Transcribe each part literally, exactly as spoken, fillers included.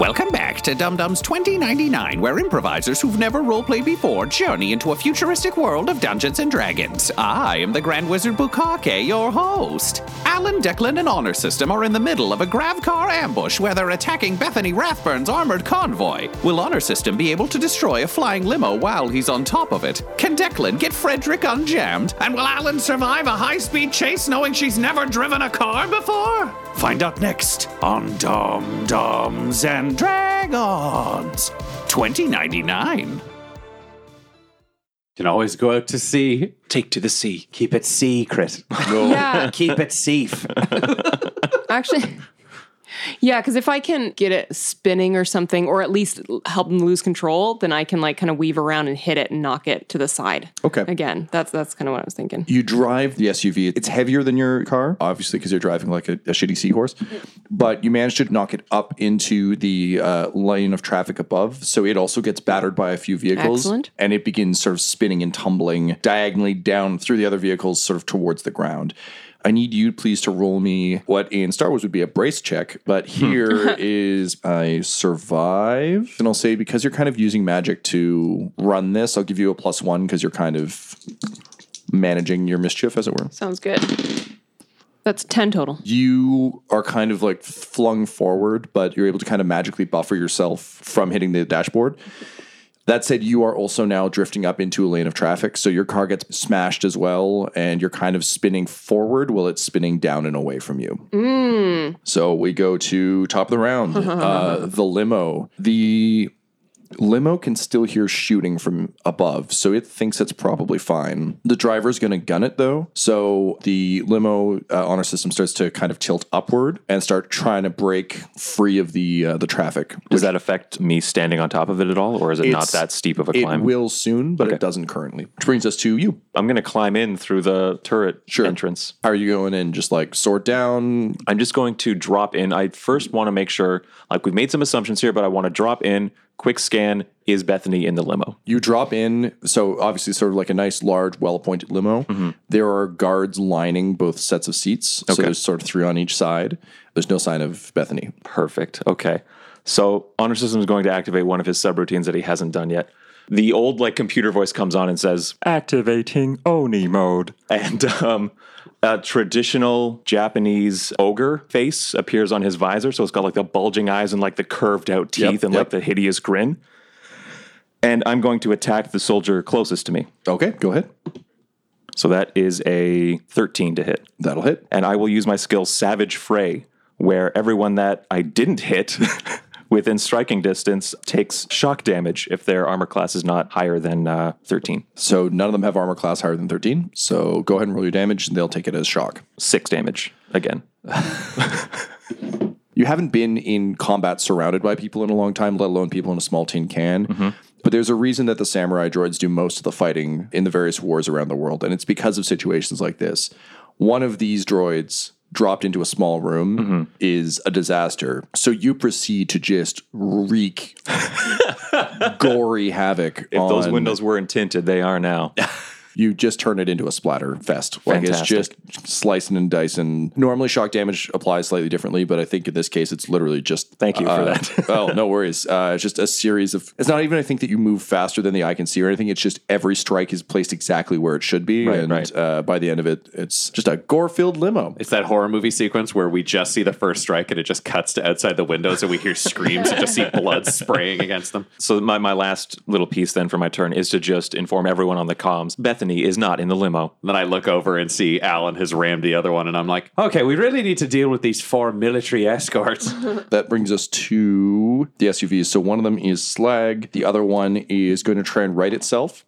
Welcome back to Dum Dum's twenty ninety-nine, where improvisers who've never roleplayed before journey into a futuristic world of Dungeons and Dragons. I am the Grand Wizard Bukake, your host. Alyn, Declan, and Honor System are in the middle of a Gravkar ambush where they're attacking Bethany Rathburn's armored convoy. Will Honor System be able to destroy a flying limo while he's on top of it? Can Declan get Frederick unjammed? And will Alyn survive a high-speed chase knowing she's never driven a car before? Find out next on Dumb Dumbs and Dragons twenty ninety-nine. Can always go out to sea. Take to the sea. Keep it secret. No. Yeah. Keep it safe. Actually, yeah, because if I can get it spinning or something, or at least help them lose control, then I can like kind of weave around and hit it and knock it to the side. Okay. Again, that's that's kind of what I was thinking. You drive the S U V. It's heavier than your car, obviously, because you're driving like a, a shitty seahorse. But you manage to knock it up into the uh, lane of traffic above, so it also gets battered by a few vehicles. Excellent. And it begins sort of spinning and tumbling diagonally down through the other vehicles, sort of towards the ground. I need you, please, to roll me what in Star Wars would be a brace check, but here is I survive. And I'll say, because you're kind of using magic to run this, I'll give you a plus one because you're kind of managing your mischief, as it were. Sounds good. That's ten total. You are kind of like flung forward, but you're able to kind of magically buffer yourself from hitting the dashboard. That said, you are also now drifting up into a lane of traffic, so your car gets smashed as well, and you're kind of spinning forward while it's spinning down and away from you. Mm. So we go to top of the round, uh, the limo. The limo can still hear shooting from above, so it thinks it's probably fine. The driver's going to gun it, though, so the limo uh, honor system starts to kind of tilt upward and start trying to break free of the uh, the traffic. Does that affect me standing on top of it at all, or is it it's, not that steep of a climb? It will soon, but okay. It doesn't currently. Which brings us to you. I'm going to climb in through the turret sure. entrance. How are you going in? Just like sword down? I'm just going to drop in. I first want to make sure, like we've made some assumptions here, but I want to drop in. Quick scan, is Bethany in the limo? You drop in, so obviously sort of like a nice, large, well-appointed limo. Mm-hmm. There are guards lining both sets of seats, okay. So there's sort of three on each side. There's no sign of Bethany. Perfect, okay. So Honor System is going to activate one of his subroutines that he hasn't done yet. The old like computer voice comes on and says, activating Oni mode. And um, a traditional Japanese ogre face appears on his visor. So it's got like the bulging eyes and like the curved out teeth yep, and yep. like the hideous grin. And I'm going to attack the soldier closest to me. Okay, go ahead. So that is a thirteen to hit. That'll hit. And I will use my skill Savage Fray, where everyone that I didn't hit... within striking distance, takes shock damage if their armor class is not higher than uh, thirteen. So none of them have armor class higher than thirteen. So go ahead and roll your damage, and they'll take it as shock. Six damage, again. You haven't been in combat surrounded by people in a long time, let alone people in a small tin can. Mm-hmm. But there's a reason that the samurai droids do most of the fighting in the various wars around the world, and it's because of situations like this. One of these droids... dropped into a small room mm-hmm. is a disaster. So you proceed to just wreak gory havoc. If on, those windows weren't tinted, they are now. You just turn it into a splatter fest. Like Fantastic. It's just slicing and dicing. Normally shock damage applies slightly differently, but I think in this case, it's literally just... Thank you uh, for that. Oh, no worries. Uh, it's just a series of... It's not even, I think, that you move faster than the eye can see or anything. It's just every strike is placed exactly where it should be. Right, and right. Uh, by the end of it, it's just a gore-filled limo. It's that horror movie sequence where we just see the first strike and it just cuts to outside the windows and we hear screams and just see blood spraying against them. So my, my last little piece then for my turn is to just inform everyone on the comms, Bethany is not in the limo. Then I look over and see Alyn has rammed the other one, and I'm like, okay, we really need to deal with these four military escorts. That brings us to the S U Vs. So one of them is slag. The other one is going to try and right itself.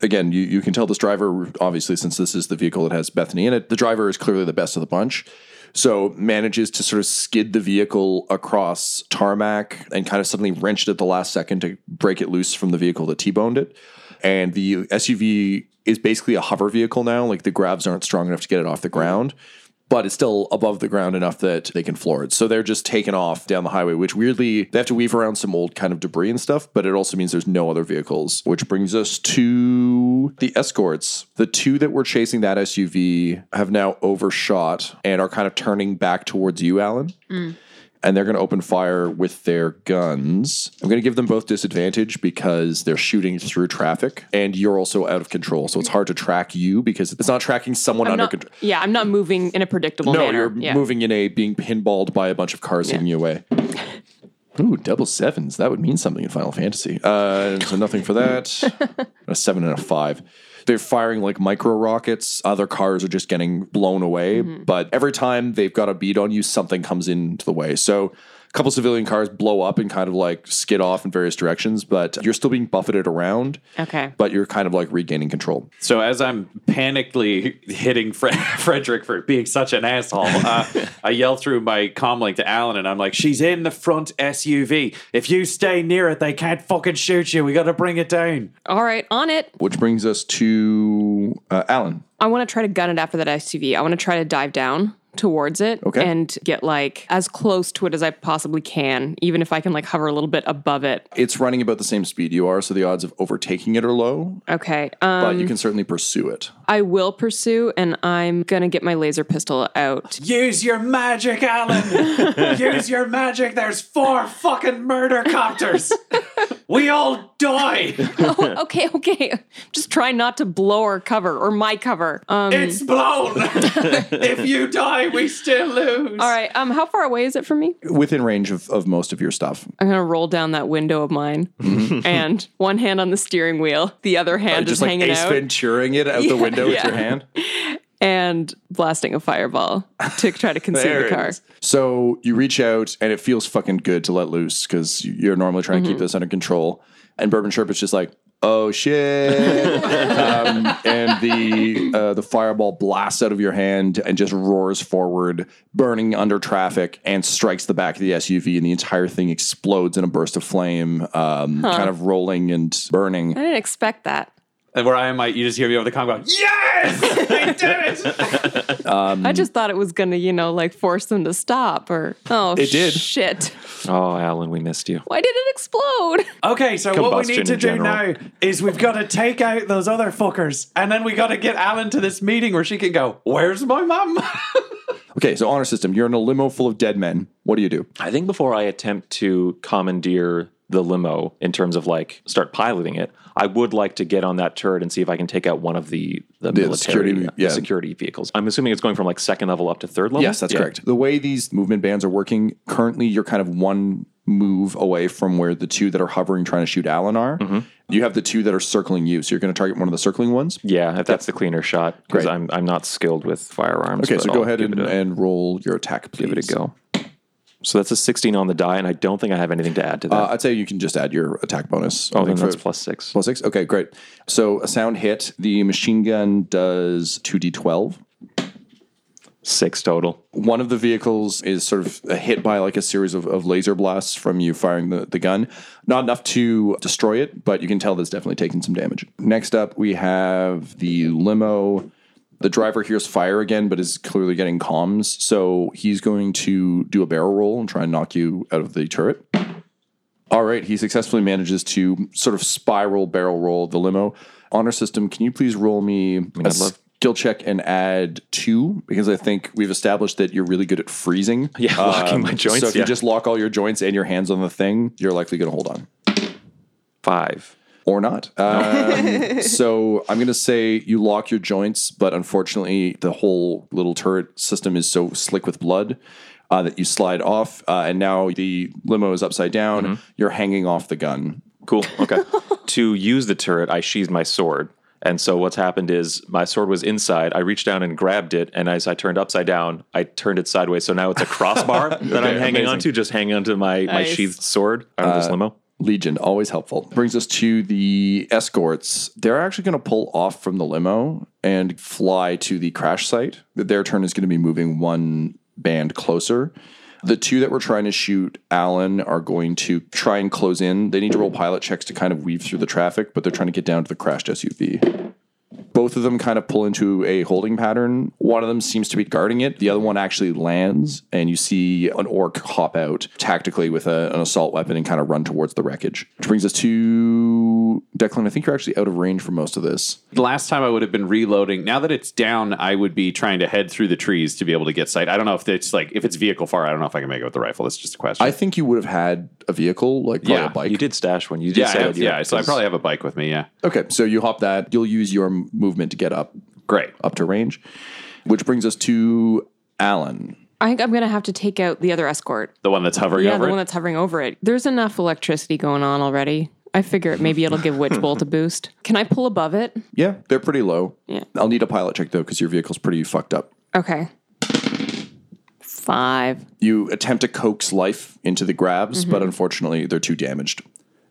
Again, you, you can tell this driver, obviously, since this is the vehicle that has Bethany in it, the driver is clearly the best of the bunch. So manages to sort of skid the vehicle across tarmac and kind of suddenly wrench it at the last second to break it loose from the vehicle that T-boned it. And the S U V is basically a hover vehicle now. Like the grabs aren't strong enough to get it off the ground, but it's still above the ground enough that they can floor it. So they're just taken off down the highway, which weirdly, they have to weave around some old kind of debris and stuff, but it also means there's no other vehicles, which brings us to the escorts. The two that were chasing that S U V have now overshot and are kind of turning back towards you, Alyn. Mm. and they're going to open fire with their guns. I'm going to give them both disadvantage because they're shooting through traffic, and you're also out of control, so it's hard to track you because it's not tracking someone I'm under not, control. Yeah, I'm not moving in a predictable no, manner. No, you're yeah. moving in a being pinballed by a bunch of cars yeah. hitting you away. Ooh, double sevens. That would mean something in Final Fantasy. Uh, so nothing for that. A seven and a five. They're firing like micro rockets. Other cars are just getting blown away. Mm-hmm. But every time they've got a bead on you, something comes into the way. So a couple civilian cars blow up and kind of like skid off in various directions. But you're still being buffeted around. Okay. But you're kind of like regaining control. So as I'm panically hitting Fred- Frederick for being such an asshole, uh, I yell through my comlink to Alyn and I'm like, she's in the front S U V. If you stay near it, they can't fucking shoot you. We got to bring it down. All right, on it. Which brings us to uh, Alyn. I want to try to gun it after that S U V. I want to try to dive down towards it okay. and get like as close to it as I possibly can, even if I can like hover a little bit above it. It's running about the same speed you are, so the odds of overtaking it are low. Okay. Um, but you can certainly pursue it. I will pursue, and I'm going to get my laser pistol out. Use your magic, Alyn! Use your magic! There's four fucking murder copters! We all die! Oh, okay, okay. Just try not to blow our cover, or my cover. Um, it's blown! If you die, we still lose. All right. Um, how far away is it from me? Within range of, of most of your stuff. I'm going to roll down that window of mine and one hand on the steering wheel, the other hand uh, is like hanging Ace out. Just like Ace Venturing it out yeah, the window yeah. with your hand. And blasting a fireball to try to consume the car. So you reach out and it feels fucking good to let loose because you're normally trying mm-hmm. to keep this under control. And Bourbon Sherpa is just like, oh shit! um, and the uh, the fireball blasts out of your hand and just roars forward, burning under traffic, and strikes the back of the S U V, and the entire thing explodes in a burst of flame, um, huh. kind of rolling and burning. I didn't expect that. And where I am, I, you just hear me over the comm going, yes! I did it! um, I just thought it was going to, you know, like force them to stop or, oh, it did. Shit. Oh, Alyn, we missed you. Why did it explode? Okay, so combustion what we need to do general. now is we've got to take out those other fuckers. And then we got to get Alyn to this meeting where she can go, where's my mum? Okay, so honor system, you're in a limo full of dead men. What do you do? I think before I attempt to commandeer the limo in terms of like start piloting it, I would like to get on that turret and see if I can take out one of the, the, the military security, yeah. security vehicles. I'm assuming it's going from like second level up to third level? Yes, that's yeah. correct. The way these movement bands are working, currently you're kind of one move away from where the two that are hovering trying to shoot Alyn are. Mm-hmm. You have the two that are circling you, so you're going to target one of the circling ones? Yeah, if that's, that's the cleaner shot, because I'm I'm not skilled with firearms. Okay, so go I'll ahead and, and roll your attack, please. Give it a go. So that's a sixteen on the die, and I don't think I have anything to add to that. Uh, I'd say you can just add your attack bonus. Oh, then that's plus six. Plus six? Okay, great. So a sound hit. The machine gun does two d twelve. Six total. One of the vehicles is sort of hit by like a series of, of laser blasts from you firing the, the gun. Not enough to destroy it, but you can tell that's definitely taking some damage. Next up, we have the limo. The driver hears fire again, but is clearly getting comms. So he's going to do a barrel roll and try and knock you out of the turret. All right. He successfully manages to sort of spiral barrel roll the limo. Honor system, can you please roll me I mean, a I'd love- skill check and add two? Because I think we've established that you're really good at freezing. Yeah, um, locking my joints. So if yeah. you just lock all your joints and your hands on the thing, you're likely going to hold on. Five. Or not. Um, so I'm going to say you lock your joints, but unfortunately the whole little turret system is so slick with blood uh, that you slide off. Uh, and now the limo is upside down. Mm-hmm. You're hanging off the gun. Cool. Okay. To use the turret, I sheathed my sword. And so what's happened is my sword was inside. I reached down and grabbed it. And as I turned upside down, I turned it sideways. So now it's a crossbar okay, that I'm hanging onto, just hanging onto my, nice. my sheathed sword out of uh, this limo. Legion, always helpful. Brings us to the escorts. They're actually going to pull off from the limo and fly to the crash site. Their turn is going to be moving one band closer. The two that were trying to shoot Alyn are going to try and close in. They need to roll pilot checks to kind of weave through the traffic, but they're trying to get down to the crashed S U V. both of them kind of pull into a holding pattern. One of them seems to be guarding it. The other one actually lands, and you see an orc hop out tactically with a, an assault weapon and kind of run towards the wreckage. Which brings us to Declan. I think you're actually out of range for most of this. The last time I would have been reloading. Now that it's down, I would be trying to head through the trees to be able to get sight. I don't know if it's like, if it's vehicle far, I don't know if I can make it with the rifle. That's just a question. I think you would have had a vehicle, like probably yeah, a bike. You did stash one. You did yeah, have, yeah, so I probably have a bike with me, yeah. Okay, so you hop that. You'll use your movement to get up. Great. Up to range. Which brings us to Alyn. I think I'm going to have to take out the other escort. The one that's hovering yeah, over it? Yeah, the one that's hovering over it. There's enough electricity going on already. I figure it maybe it'll give Witch Bolt a boost. Can I pull above it? Yeah, they're pretty low. Yeah. I'll need a pilot check, though, because your vehicle's pretty fucked up. Okay. Five. You attempt to coax life into the grabs, mm-hmm. but unfortunately, they're too damaged.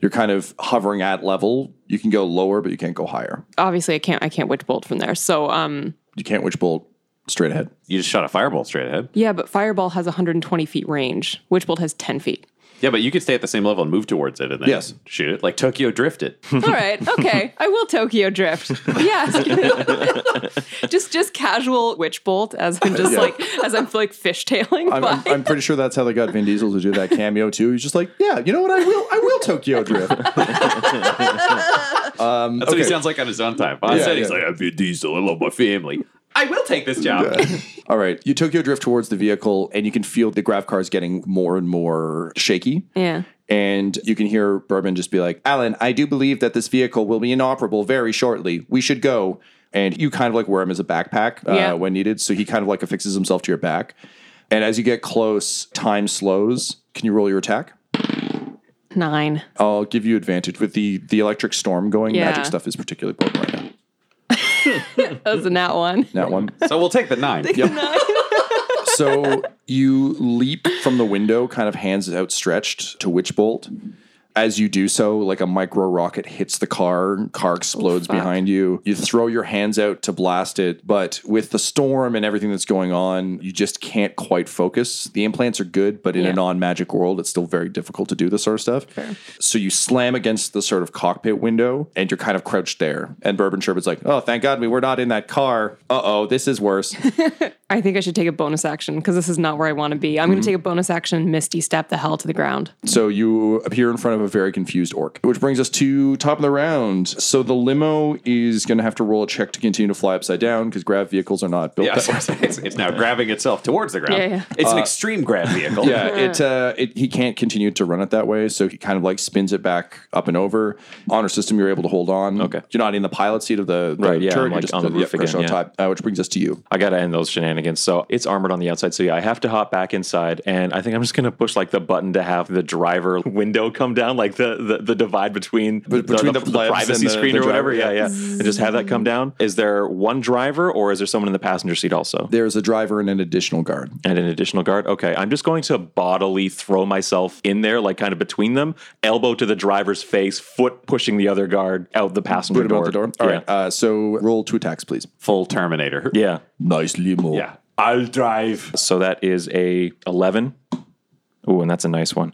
You're kind of hovering at level. You can go lower, but you can't go higher. Obviously, I can't I can't Witch Bolt from there. So um, you can't Witch Bolt straight ahead. You just shot a Fireball straight ahead. Yeah, but Fireball has one hundred twenty feet range. Witch Bolt has ten feet. Yeah, but you could stay at the same level and move towards it and then yes. shoot it. Like Tokyo Drift it. All right. Okay. I will Tokyo Drift. Yes. just just casual Witch Bolt as I'm just yeah. like, as I'm like fishtailing. I'm, I'm, I'm pretty sure that's how they got Vin Diesel to do that cameo too. He's just like, yeah, you know what? I will I will Tokyo Drift. um, that's okay. What he sounds like on his own time. On yeah, set, yeah. he's like, I'm Vin Diesel. I love my family. I will take this job. Yeah. All right. You Tokyo Drift towards the vehicle, and you can feel the grav cars getting more and more shaky. Yeah. And you can hear Bourbon just be like, Alyn, I do believe that this vehicle will be inoperable very shortly. We should go. And you kind of like wear him as a backpack uh, yeah. when needed. So he kind of like affixes himself to your back. And as you get close, time slows. Can you roll your attack? Nine. I'll give you advantage. With the, the electric storm going, yeah. magic stuff is particularly important right now. That was a nat one. Nat one. So we'll take the nine. Take yep. the nine. So you leap from the window, kind of hands outstretched to Witch Bolt. As you do so, like a micro rocket hits the car. Car explodes oh, behind you. You throw your hands out to blast it, but with the storm and everything that's going on, you just can't quite focus. The implants are good, but in yeah. a non-magic world, it's still very difficult to do this sort of stuff. Fair. So you slam against the sort of cockpit window, and you're kind of crouched there. And Bourbon Sherpa's like, oh, thank God we were not in that car. Uh-oh, this is worse. I think I should take a bonus action because this is not where I want to be. I'm mm-hmm. going to take a bonus action, Misty Step the hell to the ground. So you appear in front of a very confused orc, which brings us to top of the round. So the limo is going to have to roll a check to continue to fly upside down because grav vehicles are not built yeah, that way. It's, it's now grabbing itself towards the ground. Yeah, yeah. It's uh, an extreme grav vehicle. Yeah, it, uh, it, he can't continue to run it that way, so he kind of like spins it back up and over. Honor System, you're able to hold on. Okay. You're not in the pilot seat of the, the right, yeah, turret. Like just on the, the roof again, yeah. top, uh, which brings us to you. I got to end those shenanigans. So it's armored on the outside. So yeah, I have to hop back inside, and I think I'm just going to push like the button to have the driver window come down, like the the, the divide between, Be- between the, the, the, the privacy the, screen the or whatever. Driver, yeah, yeah. And just have that come down. Is there one driver or is there someone in the passenger seat also? There's a driver and an additional guard. And an additional guard. Okay. I'm just going to bodily throw myself in there, like kind of between them, elbow to the driver's face, foot pushing the other guard out the passenger door. Out the door. All yeah. right. Uh, so roll two attacks, please. Full Terminator. Yeah. Nice limo. Yeah. I'll drive. So that is a eleven. Oh, and that's a nice one.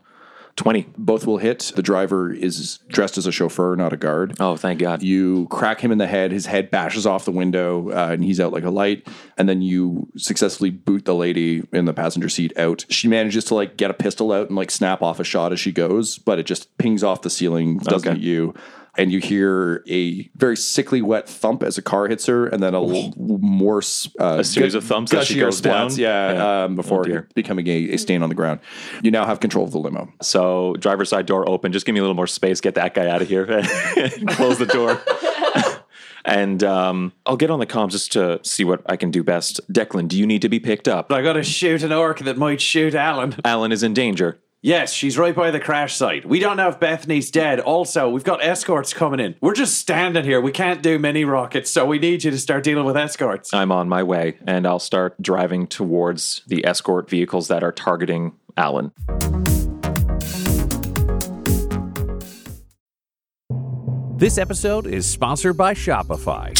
twenty. Both will hit. The driver is dressed as a chauffeur, not a guard. Oh, thank God. You crack him in the head. His head bashes off the window, uh, and he's out like a light. And then you successfully boot the lady in the passenger seat out. She manages to like get a pistol out and like snap off a shot as she goes, but it just pings off the ceiling, doesn't okay. hit you. And you hear a very sickly wet thump as a car hits her, and then a l- more uh, a series gu- of thumps as she goes down. Yeah, yeah. Um, before oh becoming a, a stain on the ground. You now have control of the limo. So driver's side door open. Just give me a little more space. Get that guy out of here. And close the door. And um, I'll get on the comms just to see what I can do best. Declan, do you need to be picked up? I got to shoot an orc that might shoot Alyn. Alyn is in danger. Yes, she's right by the crash site. We don't know if Bethany's dead. Also, we've got escorts coming in. We're just standing here. We can't do mini rockets, so we need you to start dealing with escorts. I'm on my way, and I'll start driving towards the escort vehicles that are targeting Alyn. This episode is sponsored by Shopify.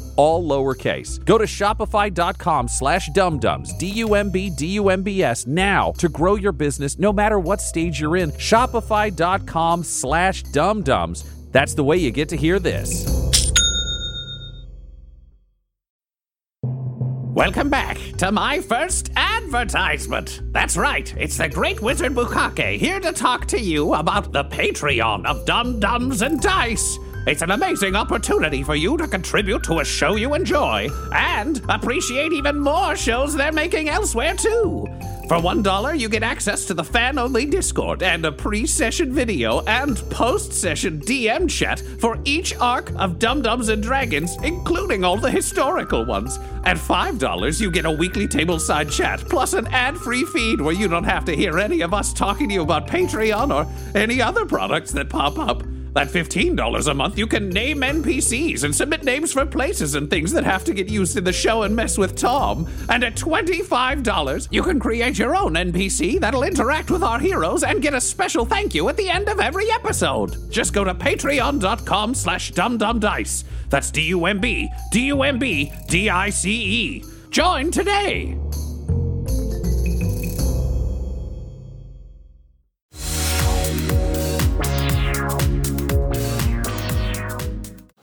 All lowercase. Go to shopify.com slash dumdums, D U M B D U M B S now to grow your business no matter what stage you're in. Shopify.com slash dumdums. That's the way you get to hear this. Welcome back to my first advertisement. That's right, it's the Great Wizard Bukake here to talk to you about the Patreon of Dumb Dumbs and Dice. It's an amazing opportunity for you to contribute to a show you enjoy and appreciate even more shows they're making elsewhere, too. For one dollar, you get access to the fan-only Discord and a pre-session video and post-session D M chat for each arc of Dumb Dumbs and Dragons, including all the historical ones. At five dollars, you get a weekly tableside chat, plus an ad-free feed where you don't have to hear any of us talking to you about Patreon or any other products that pop up. At fifteen dollars a month, you can name N P Cs and submit names for places and things that have to get used in the show and mess with Tom. And at twenty-five dollars, you can create your own N P C that'll interact with our heroes and get a special thank you at the end of every episode. Just go to patreon.com slash dumdumdice. That's D U M B D U M B D I C E. Join today!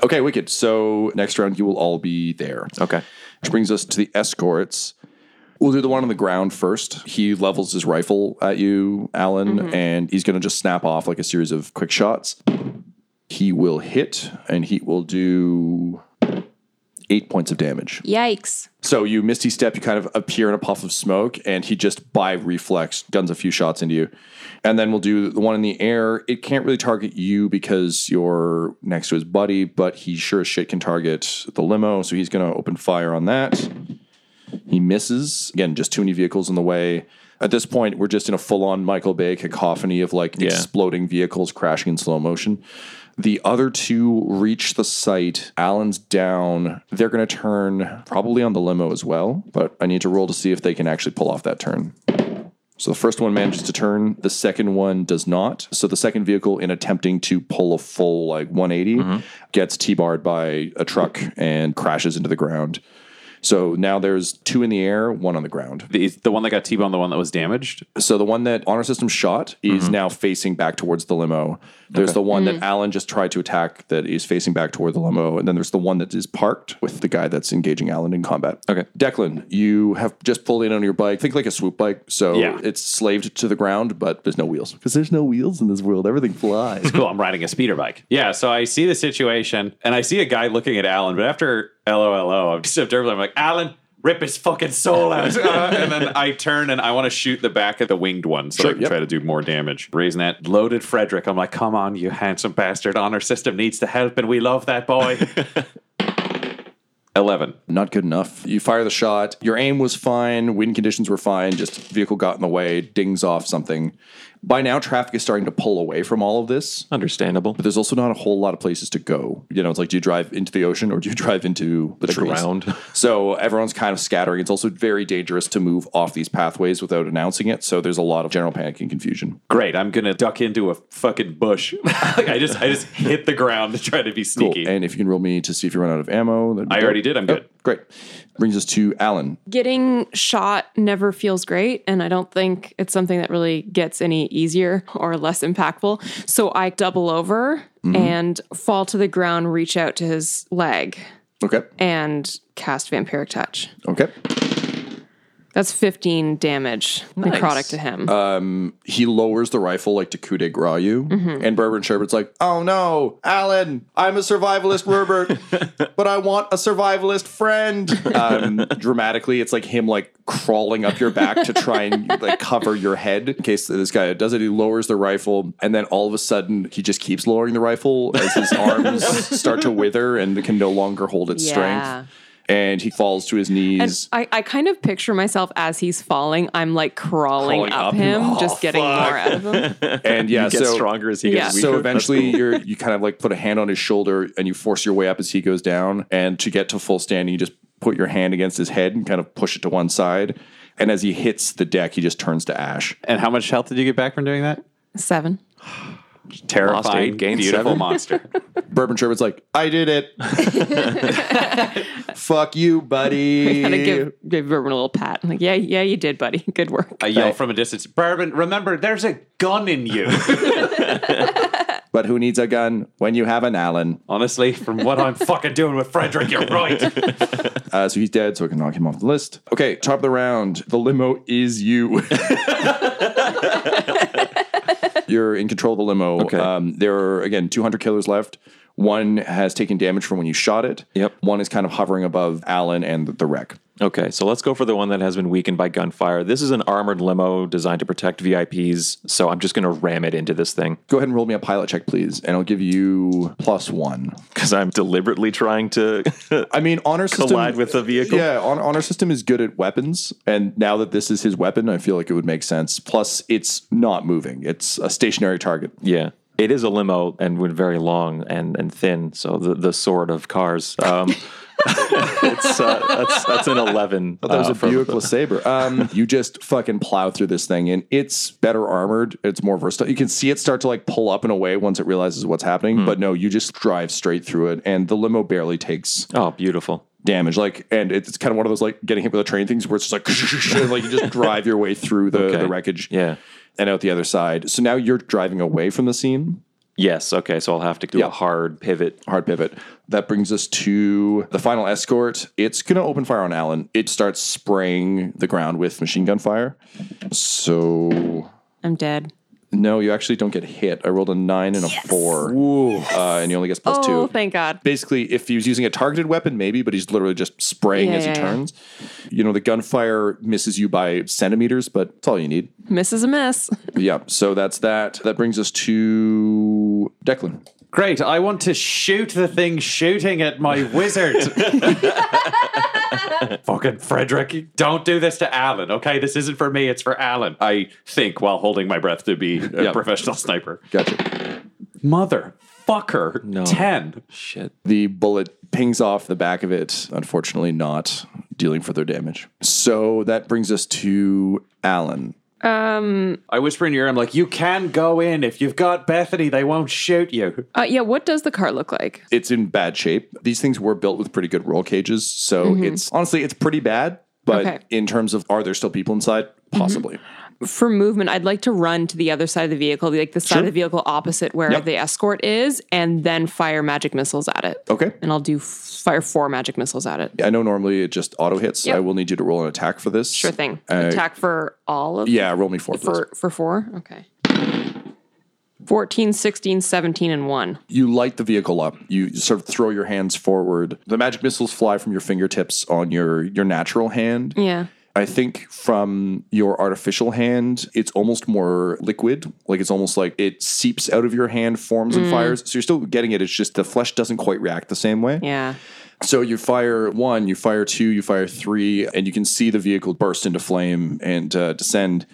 Okay, wicked. So next round, you will all be there. Okay. Which brings us to the escorts. We'll do the one on the ground first. He levels his rifle at you, Alyn, mm-hmm. and he's going to just snap off like a series of quick shots. He will hit, and he will do eight points of damage. Yikes. So you misty step, you kind of appear in a puff of smoke, and he just, by reflex, guns a few shots into you. And then we'll do the one in the air. It can't really target you because you're next to his buddy, but he sure as shit can target the limo, so he's going to open fire on that. He misses. Again, just too many vehicles in the way. At this point, we're just in a full-on Michael Bay cacophony of, like, yeah. exploding vehicles crashing in slow motion. The other two reach the site. Alyn's down. They're going to turn probably on the limo as well, but I need to roll to see if they can actually pull off that turn. So the first one manages to turn. The second one does not. So the second vehicle, in attempting to pull a full like one eighty, mm-hmm. gets T-barred by a truck and crashes into the ground. So now there's two in the air, one on the ground. The, the one that got T-boned, the one that was damaged? So the one that Honor System shot is mm-hmm. now facing back towards the limo. There's okay. the one mm-hmm. that Alyn just tried to attack that is facing back toward the limo. And then there's the one that is parked with the guy that's engaging Alyn in combat. Okay. Declan, you have just pulled in on your bike. Think like a swoop bike. So yeah. it's slaved to the ground, but there's no wheels. Because there's no wheels in this world. Everything flies. It's cool. I'm riding a speeder bike. Yeah, so I see the situation, and I see a guy looking at Alyn, but after... LOLO. I'm just observing. I'm like, Alyn, rip his fucking soul out. Uh, and then I turn and I want to shoot the back of the winged one so sure, I can yep. try to do more damage. Raising that loaded Frederick. I'm like, come on, you handsome bastard. Honor System needs the help and we love that boy. eleven. Not good enough. You fire the shot. Your aim was fine. Wind conditions were fine. Just vehicle got in the way. Dings off something. by now traffic is starting to pull away from all of this. Understandable. But there's also not a whole lot of places to go. You know, it's like, do you drive into the ocean or do you drive into the, the ground? So everyone's kind of scattering. It's also very dangerous to move off these pathways without announcing it. So there's a lot of general panic and confusion. Great. I'm going to duck into a fucking bush. Like I just I just hit the ground to try to be sneaky. Cool. And if you can roll me to see if you run out of ammo. That'd be I dope. Already did. I'm oh, good. Great. Brings us to Alyn. Getting shot never feels great. And I don't think it's something that really gets any easier or less impactful. So I double over mm-hmm. and fall to the ground, reach out to his leg. Okay. And cast Vampiric Touch. Okay. That's fifteen damage, nice. Necrotic to him. Um, he lowers the rifle like to coup de grace you, mm-hmm. and Bourbon Sherbert's like, oh no, Alyn, I'm a survivalist, Burbert, but I want a survivalist friend. Um, dramatically, it's like him like crawling up your back to try and like cover your head in case this guy does it. He lowers the rifle, and then all of a sudden, he just keeps lowering the rifle as his arms start to wither and can no longer hold its yeah. strength. And he falls to his knees. And I, I kind of picture myself as he's falling. I'm like crawling, crawling up, up him, oh, just getting fuck. more out of him. And yeah, he gets so, stronger as he yeah. gets weaker. So eventually you're, you kind of like put a hand on his shoulder and you force your way up as he goes down. And to get to full standing, you just put your hand against his head and kind of push it to one side. And as he hits the deck, he just turns to ash. And how much health did you get back from doing that? Seven. Terrifying, beautiful seven. Monster. Bourbon Sherman's like, I did it. Fuck you, buddy. I kind of give, give Bourbon a little pat. I'm like, yeah, yeah, you did, buddy. Good work. I yell right. from a distance, Bourbon, remember, there's a gun in you. But who needs a gun when you have an Alyn? Honestly, from what I'm fucking doing with Frederick, you're right. uh, so he's dead, so I can knock him off the list. Okay, top of the round. The limo is you. You're in control of the limo. Okay. Um, there are, again, two hundred killers left. One has taken damage from when you shot it. Yep. One is kind of hovering above Alyn and the wreck. Okay, so let's go for the one that has been weakened by gunfire. This is an armored limo designed to protect V I Ps, so I'm just going to ram it into this thing. Go ahead and roll me a pilot check, please, and I'll give you plus one. Because I'm deliberately trying to I mean, honor system, collide with the vehicle. Yeah, Honor System is good at weapons, and now that this is his weapon, I feel like it would make sense. Plus, it's not moving. It's a stationary target. Yeah. It is a limo and went very long and, and thin, so the, the sword of cars. Um it's uh, that's that's an eleven. Oh, that was uh, a Buick saber. Um, you just fucking plow through this thing, and it's better armored. It's more versatile. You can see it start to like pull up and away once it realizes what's happening. Mm. But no, you just drive straight through it, and the limo barely takes. Oh, beautiful. Damage, like, and it's kind of one of those like getting hit with a train things where it's just like, and, like you just drive your way through the, okay. the wreckage, yeah, and out the other side. So now you're driving away from the scene. Yes, okay, so I'll have to do yeah. a hard pivot. Hard pivot. That brings us to the final escort. It's going to open fire on Alyn. It starts spraying the ground with machine gun fire. So... I'm dead. No, you actually don't get hit. I rolled a nine and a yes. four. Ooh. Uh, and he only gets plus oh, two. Oh, thank God. Basically, if he was using a targeted weapon, maybe, but he's literally just spraying yeah, as yeah, he yeah. turns. You know, the gunfire misses you by centimeters, but that's all you need. Miss is a miss. Yeah, so that's that. That brings us to Declan. Great. I want to shoot the thing shooting at my wizard. Fucking Frederick, don't do this to Alyn, okay? This isn't for me, it's for Alyn. I think while holding my breath to be a yep. professional sniper. Gotcha. Motherfucker. No. ten. Shit. The bullet pings off the back of it, unfortunately not dealing further damage. So that brings us to Alyn. Um, I whisper in your ear, I'm like, you can go in. If you've got Bethany, they won't shoot you. Uh, yeah, what does the car look like? It's in bad shape. These things were built with pretty good roll cages, so mm-hmm. it's, honestly, it's pretty bad, but okay. in terms of, are there still people inside? Possibly. Mm-hmm. For movement, I'd like to run to the other side of the vehicle, like the side sure. of the vehicle opposite where yep. the escort is, and then fire magic missiles at it. Okay. And I'll do f- fire four magic missiles at it. I know normally it just auto hits. Yep. I will need you to roll an attack for this. Sure thing. Uh, attack for all of Yeah, roll me four, for, please. For four? Okay. fourteen, sixteen, seventeen, and one. You light the vehicle up. You sort of throw your hands forward. The magic missiles fly from your fingertips on your, your natural hand. Yeah. I think from your artificial hand, it's almost more liquid. Like it's almost like it seeps out of your hand, forms mm. and fires. So you're still getting it. It's just the flesh doesn't quite react the same way. Yeah. So you fire one, you fire two, you fire three, and you can see the vehicle burst into flame and uh, descend.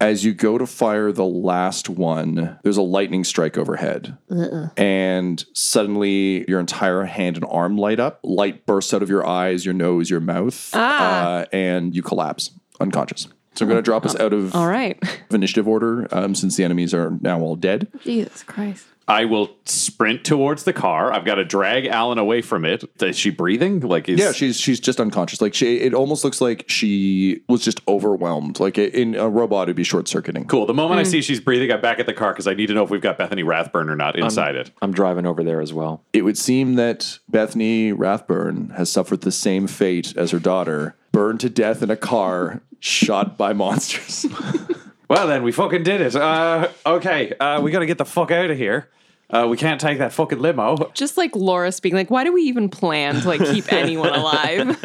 As you go to fire the last one, there's a lightning strike overhead. Uh-uh. And suddenly your entire hand and arm light up. Light bursts out of your eyes, your nose, your mouth, ah. uh, and you collapse unconscious. So I'm going to drop us out of all right. initiative order um, since the enemies are now all dead. Jesus Christ. I will sprint towards the car. I've got to drag Alyn away from it. Is she breathing? Like, is... yeah, she's she's just unconscious. Like, she, it almost looks like she was just overwhelmed. Like, in a robot, it'd be short circuiting. Cool. The moment mm. I see she's breathing, I'm back at the car because I need to know if we've got Bethany Rathburn or not inside I'm, it. I'm driving over there as well. It would seem that Bethany Rathburn has suffered the same fate as her daughter, burned to death in a car, shot by monsters. Well, then, we fucking did it. Uh, okay, uh, we got to get the fuck out of here. Uh, we can't take that fucking limo. Just like Laura speaking, like, why do we even plan to, like, keep anyone alive?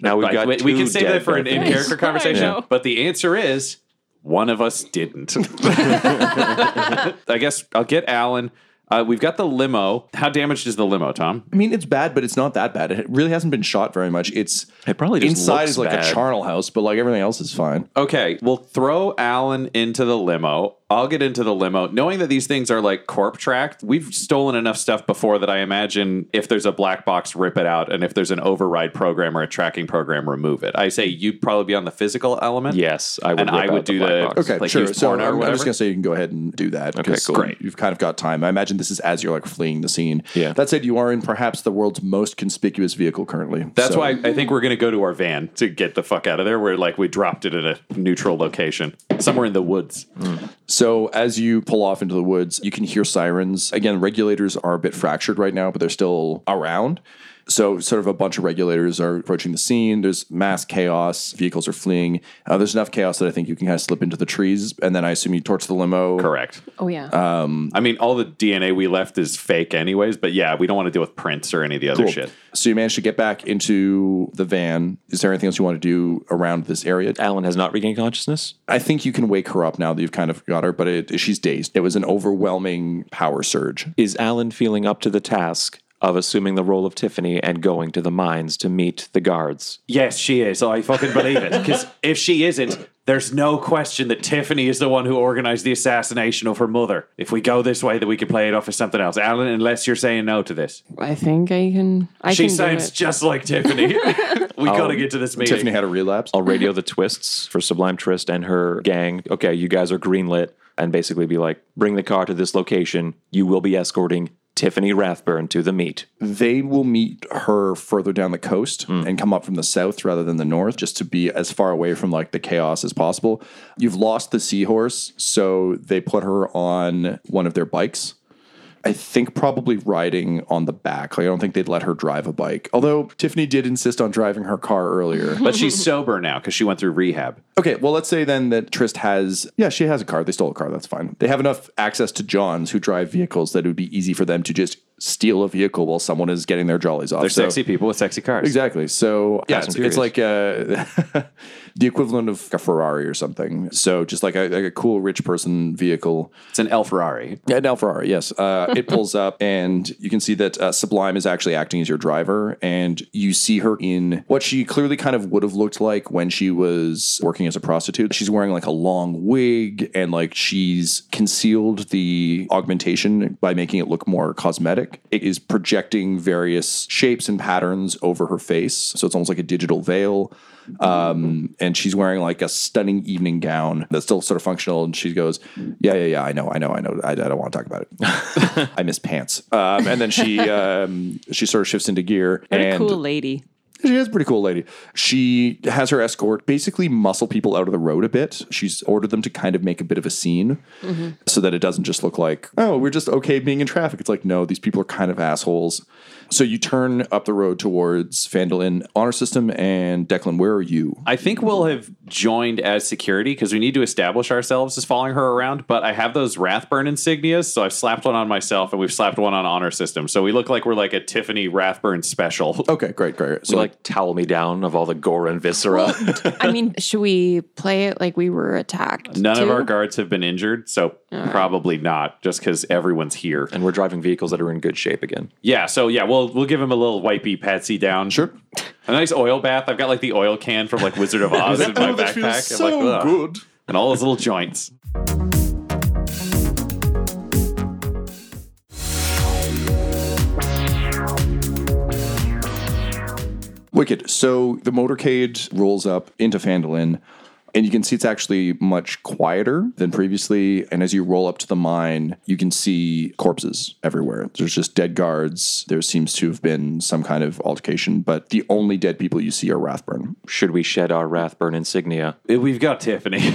Now we've got we, we can save that for an in-character conversation, yeah. But the answer is one of us didn't. I guess I'll get Alyn. Uh, we've got the limo. How damaged is the limo, Tom? I mean, it's bad, but it's not that bad. It really hasn't been shot very much. It's it probably just inside looks is like bad. A charnel house, but like everything else is fine. Okay, we'll throw Alyn into the limo. I'll get into the limo. Knowing that these things are like corp tracked, we've stolen enough stuff before that I imagine if there's a black box, rip it out. And if there's an override program or a tracking program, remove it. I say you'd probably be on the physical element. Yes, I would. And I would do the, the okay, like, sure. So I'm, I'm just going to say you can go ahead and do that. Okay, cool. Great. You've kind of got time. I imagine this is as you're like fleeing the scene. Yeah. That said, you are in perhaps the world's most conspicuous vehicle currently. That's so. Why I think we're going to go to our van to get the fuck out of there. We're like, we dropped it at a neutral location somewhere in the woods. Mm. So as you pull off into the woods, you can hear sirens. Again, regulators are a bit fractured right now, but they're still around. So sort of a bunch of regulators are approaching the scene. There's mass chaos. Vehicles are fleeing. Uh, there's enough chaos that I think you can kind of slip into the trees. And then I assume you torch the limo. Correct. Oh, yeah. Um, I mean, all the D N A we left is fake anyways. But yeah, we don't want to deal with prints or any of the other cool. shit. So you managed to get back into the van. Is there anything else you want to do around this area? Alyn has not regained consciousness? I think you can wake her up now that you've kind of got her. But it, she's dazed. It was an overwhelming power surge. Is Alyn feeling up to the task of assuming the role of Tiffany and going to the mines to meet the guards? Yes, she is. I fucking believe it. Because if she isn't, there's no question that Tiffany is the one who organized the assassination of her mother. If we go this way, then we can play it off as something else. Alyn, unless you're saying no to this. I think I can I She can sounds just like Tiffany. We um, got to get to this meeting. Tiffany had a relapse. I'll radio the twists for Sublime Trist and her gang. Okay, you guys are greenlit. And basically be like, bring the car to this location. You will be escorting Tiffany Rathburn to the meet. They will meet her further down the coast mm. and come up from the south rather than the north, just to be as far away from like the chaos as possible. You've lost the seahorse, so they put her on one of their bikes. I think probably riding on the back. Like, I don't think they'd let her drive a bike. Although Tiffany did insist on driving her car earlier. But she's sober now because she went through rehab. Okay, well, let's say then that Trist has... Yeah, she has a car. They stole a car. That's fine. They have enough access to Johns who drive vehicles that it would be easy for them to just steal a vehicle while someone is getting their jollies off. They're so, sexy people with sexy cars. Exactly. So, yeah, it's, it's like uh, the equivalent of a Ferrari or something. So, just like a, like a cool rich person vehicle. It's an El Ferrari. Yeah, an El Ferrari, yes. Uh, it pulls up, and you can see that uh, Sublime is actually acting as your driver, and you see her in what she clearly kind of would have looked like when she was working as a prostitute. She's wearing, like, a long wig, and, like, she's concealed the augmentation by making it look more cosmetic. It is projecting various shapes and patterns over her face. So it's almost like a digital veil. Um, and she's wearing like a stunning evening gown that's still sort of functional. And she goes, yeah, yeah, yeah, I know, I know, I know. I, I don't want to talk about it. I miss pants. Um, and then she um, she sort of shifts into gear. What and a cool lady. She is a pretty cool lady. She has her escort basically muscle people out of the road a bit. She's ordered them to kind of make a bit of a scene mm-hmm. so that it doesn't just look like, oh, we're just okay being in traffic. It's like, no, these people are kind of assholes. So you turn up the road towards Phandalin. Honor System and Declan, where are you? I think we'll have joined as security because we need to establish ourselves as following her around. But I have those Rathburn insignias. So I've slapped one on myself and we've slapped one on Honor System. So we look like we're like a Tiffany Rathburn special. Okay, great, great. So like towel me down of all the gore and viscera. I mean, should we play it like we were attacked? None too? of our guards have been injured. So right. probably not just because everyone's here. And we're driving vehicles that are in good shape again. Yeah. So yeah, we'll. We'll, we'll give him a little wipey patsy down. Sure. A nice oil bath. I've got like the oil can from like Wizard of Oz in my oh, backpack. I'm so like, good. and all his little joints. Wicked. So the motorcade rolls up into Phandalin, and you can see it's actually much quieter than previously. And as you roll up to the mine, you can see corpses everywhere. There's just dead guards. There seems to have been some kind of altercation, but the only dead people you see are Rathburn. Should we shed our Rathburn insignia? We've got Tiffany.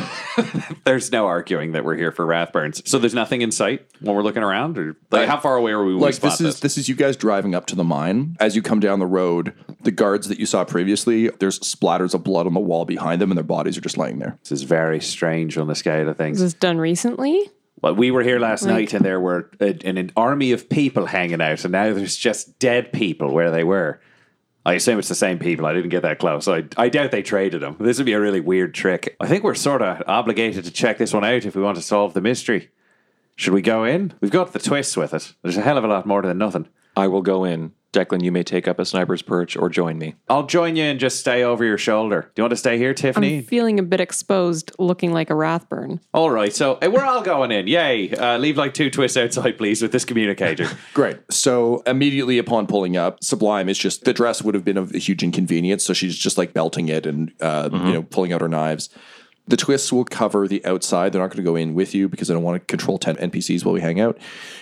There's no arguing that we're here for Rathburns. So there's nothing in sight when we're looking around? Or like, I, how far away are we? Like, this is this? this is you guys driving up to the mine. As you come down the road, the guards that you saw previously, there's splatters of blood on the wall behind them, and their bodies are just lying there. This is very strange on the scale of things. This was done recently? Well, we were here last like, night, and there were a, an, an army of people hanging out, and now there's just dead people where they were. I assume it's the same people. I didn't get that close. I, I doubt they traded them. This would be a really weird trick. I think we're sort of obligated to check this one out if we want to solve the mystery. Should we go in? We've got the twists with it. There's a hell of a lot more than nothing. I will go in. Declan, you may take up a sniper's perch or join me. I'll join you and just stay over your shoulder. Do you want to stay here, Tiffany? I'm feeling a bit exposed, looking like a Rathburn. All right, so we're all going in. Yay. Uh, leave like two twists outside, please, with this communicator. Great. So immediately upon pulling up, Sublime is just, the dress would have been a huge inconvenience, so she's just like belting it and, uh, mm-hmm. you know, pulling out her knives. The twists will cover the outside. They're not going to go in with you because I don't want to control ten N P Cs while we hang out.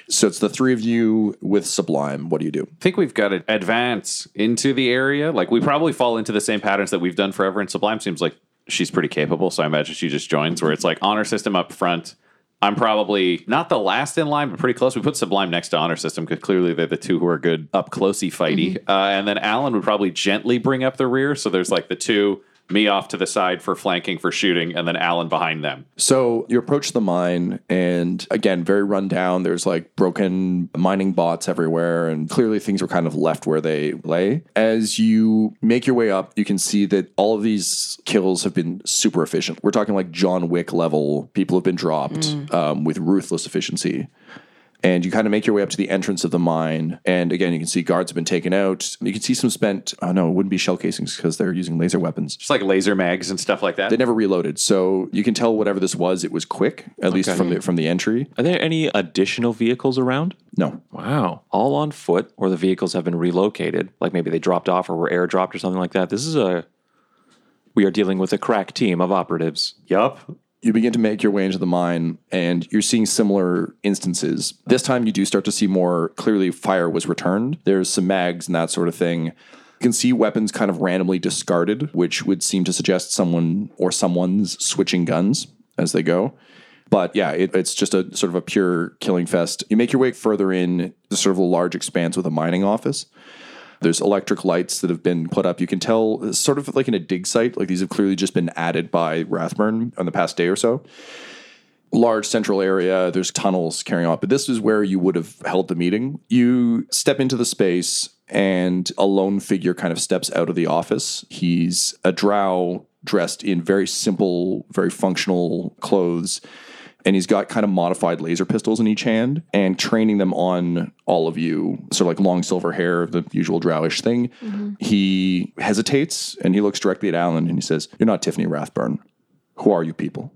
So it's the three of you with Sublime. What do you do? I think we've got to advance into the area. Like, we probably fall into the same patterns that we've done forever. And Sublime seems like she's pretty capable. So I imagine she just joins where it's like Honor System up front. I'm probably not the last in line, but pretty close. We put Sublime next to Honor System because clearly they're the two who are good up-closey fighty. Mm-hmm. Uh, and then Alyn would probably gently bring up the rear. So there's like the two... me off to the side for flanking, for shooting, and then Alyn behind them. So you approach the mine, and again, very run down. There's like broken mining bots everywhere, and clearly things were kind of left where they lay. As you make your way up, you can see that all of these kills have been super efficient. We're talking like John Wick level. People have been dropped mm. um, with ruthless efficiency. And you kind of make your way up to the entrance of the mine. And again, you can see guards have been taken out. You can see some spent, oh no, it wouldn't be shell casings because they're using laser weapons. Just like laser mags and stuff like that. They never reloaded. So you can tell whatever this was, it was quick, at okay. least from the from the entry. Are there any additional vehicles around? No. Wow. All on foot, or the vehicles have been relocated. Like maybe they dropped off or were airdropped or something like that. This is a, we are dealing with a crack team of operatives. Yup. You begin to make your way into the mine, and you're seeing similar instances. This time you do start to see more clearly fire was returned. There's some mags and that sort of thing. You can see weapons kind of randomly discarded, which would seem to suggest someone or someone's switching guns as they go. But yeah, it, it's just a sort of a pure killing fest. You make your way further in to sort of a large expanse with a mining office. There's electric lights that have been put up. You can tell, sort of like in a dig site, like these have clearly just been added by Rathburn in the past day or so. Large central area, there's tunnels carrying on, but this is where you would have held the meeting. You step into the space, and a lone figure kind of steps out of the office. He's a drow dressed in very simple, very functional clothes. And he's got kind of modified laser pistols in each hand and training them on all of you. Sort of like long silver hair, the usual drowish thing. Mm-hmm. He hesitates and he looks directly at Alyn and he says, "You're not Tiffany Rathburn. Who are you people?"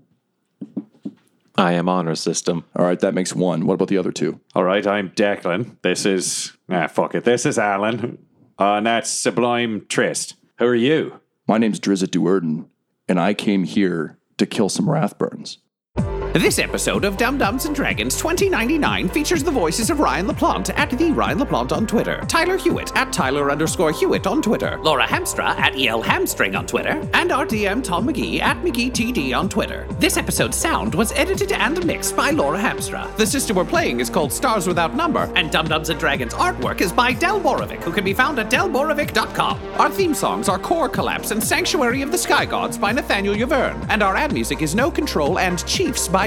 "I am Honor System." All right, that makes one. What about the other two? All right, I'm Declan. This is, ah, fuck it. This is Alyn. Uh, and that's Sublime Trist. Who are you? "My name's Drizzt Doerdan, and I came here to kill some Rathburns." This episode of Dumb Dumbs and Dragons twenty ninety-nine features the voices of Ryan LaPlante at the Ryan LaPlante on Twitter, Tyler Hewitt at Tyler underscore Hewitt on Twitter, Laura Hamstra at E L Hamstring on Twitter, and our D M Tom McGee at McGeeTD on Twitter. This episode's sound was edited and mixed by Laura Hamstra. The system we're playing is called Stars Without Number, and Dumb Dumbs and Dragons artwork is by Del Borovic, who can be found at del borovic dot com. Our theme songs are Core Collapse and Sanctuary of the Sky Gods by Nathaniel Yavern, and our ad music is No Control and Chiefs by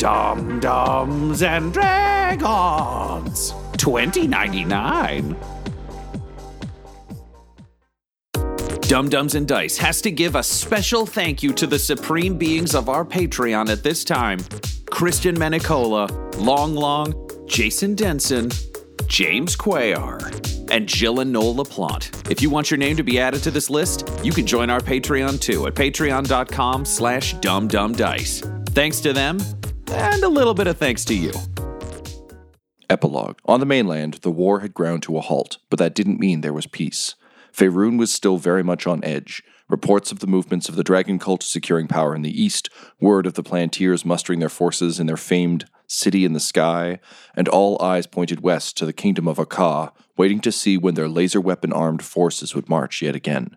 Dumb Dumbs and Dragons twenty ninety-nine. Dumb Dumbs and Dice has to give a special thank you to the supreme beings of our Patreon at this time: Christian Menicola, Long Long, Jason Denson, James Cuellar, and Jill and Noel LaPlante. If you want your name to be added to this list, you can join our Patreon too at patreon.com slash dumbdumbdice. Thanks to them, and a little bit of thanks to you. Epilogue. On the mainland, the war had ground to a halt, but that didn't mean there was peace. Faerun was still very much on edge. Reports of the movements of the dragon cult securing power in the east, word of the Planteers mustering their forces in their famed City in the Sky, and all eyes pointed west to the kingdom of Akkah, waiting to see when their laser-weapon-armed forces would march yet again.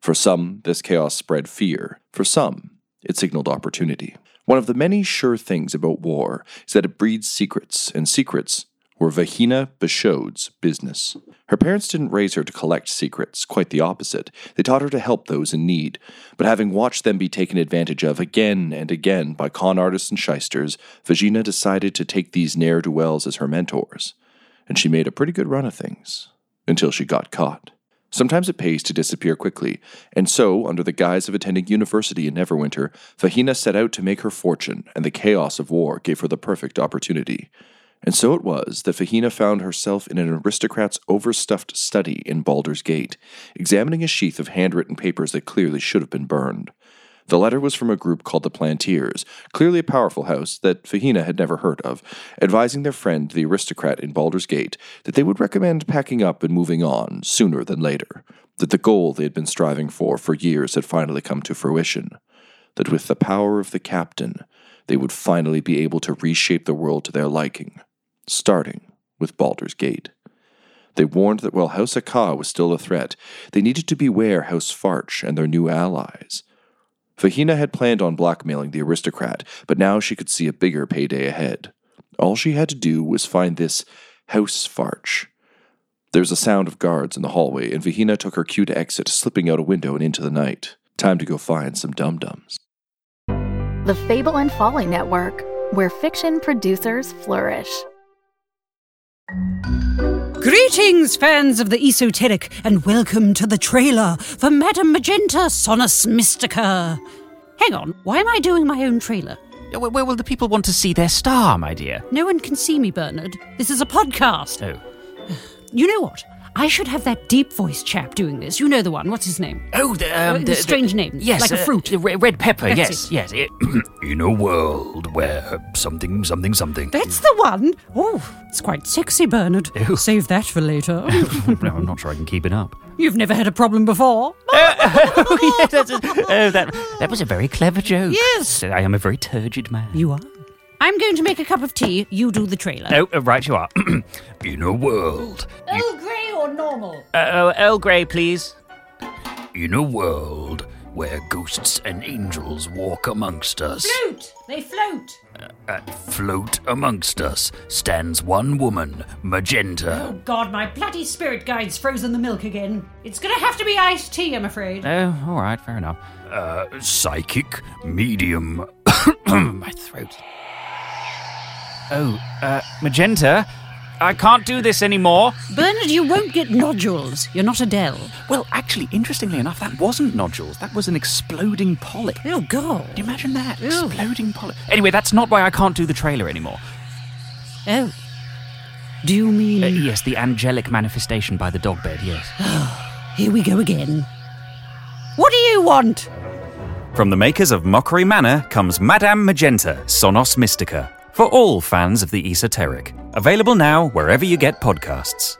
For some, this chaos spread fear. For some, it signaled opportunity. One of the many sure things about war is that it breeds secrets, and secrets were Vahina Bashodes' business. Her parents didn't raise her to collect secrets, quite the opposite. They taught her to help those in need. But having watched them be taken advantage of again and again by con artists and shysters, Vagina decided to take these ne'er-do-wells as her mentors. And she made a pretty good run of things. Until she got caught. Sometimes it pays to disappear quickly, and so, under the guise of attending university in Neverwinter, Vahina set out to make her fortune, and the chaos of war gave her the perfect opportunity. And so it was that Vahina found herself in an aristocrat's overstuffed study in Baldur's Gate, examining a sheath of handwritten papers that clearly should have been burned. The letter was from a group called the Planteers, clearly a powerful house that Vahina had never heard of, advising their friend, the aristocrat in Baldur's Gate, that they would recommend packing up and moving on sooner than later, that the goal they had been striving for for years had finally come to fruition, that with the power of the captain, they would finally be able to reshape the world to their liking. Starting with Baldur's Gate. They warned that while House Akkah was still a threat, they needed to beware House Farch and their new allies. Vahina had planned on blackmailing the aristocrat, but now she could see a bigger payday ahead. All she had to do was find this House Farch. There was a sound of guards in the hallway, and Vahina took her cue to exit, slipping out a window and into the night. Time to go find some dum-dums. The Fable and Folly Network, where fiction producers flourish. Greetings, fans of the esoteric, and welcome to the trailer for Madame Magenta Sonus Mystica. Hang on, why am I doing my own trailer? Where will the people want to see their star, my dear? No one can see me, Bernard. This is a podcast. Oh. You know what? I should have that deep-voice chap doing this. You know the one. What's his name? Oh, the... Um, the, the strange the, name. Yes. Like uh, a fruit. Red pepper, that's yes. It. Yes. In a world where something, something, something... That's the one! Oh, it's quite sexy, Bernard. Ew. Save that for later. No, I'm not sure I can keep it up. You've never had a problem before. Uh, oh, yeah, that's, oh that, that was a very clever joke. Yes. I am a very turgid man. You are? I'm going to make a cup of tea. You do the trailer. Oh, right you are. In a world... Earl Grey or normal? Uh, Earl Grey, please. In a world where ghosts and angels walk amongst us... Float! They float! Uh, uh, float amongst us stands one woman, Magenta. Oh, God, my bloody spirit guide's frozen the milk again. It's going to have to be iced tea, I'm afraid. Oh, all right, fair enough. Uh, psychic, medium... My throat... Oh, uh, Magenta, I can't do this anymore. Bernard, you won't get nodules. You're not Adele. Well, actually, interestingly enough, that wasn't nodules. That was an exploding polyp. Oh, God. Can you imagine that? Ew. Exploding polyp. Anyway, that's not why I can't do the trailer anymore. Oh. Do you mean... Uh, yes, the angelic manifestation by the dog bed, yes. Here we go again. What do you want? From the makers of Mockery Manor comes Madame Magenta, Sonos Mystica. For all fans of the esoteric. Available now wherever you get podcasts.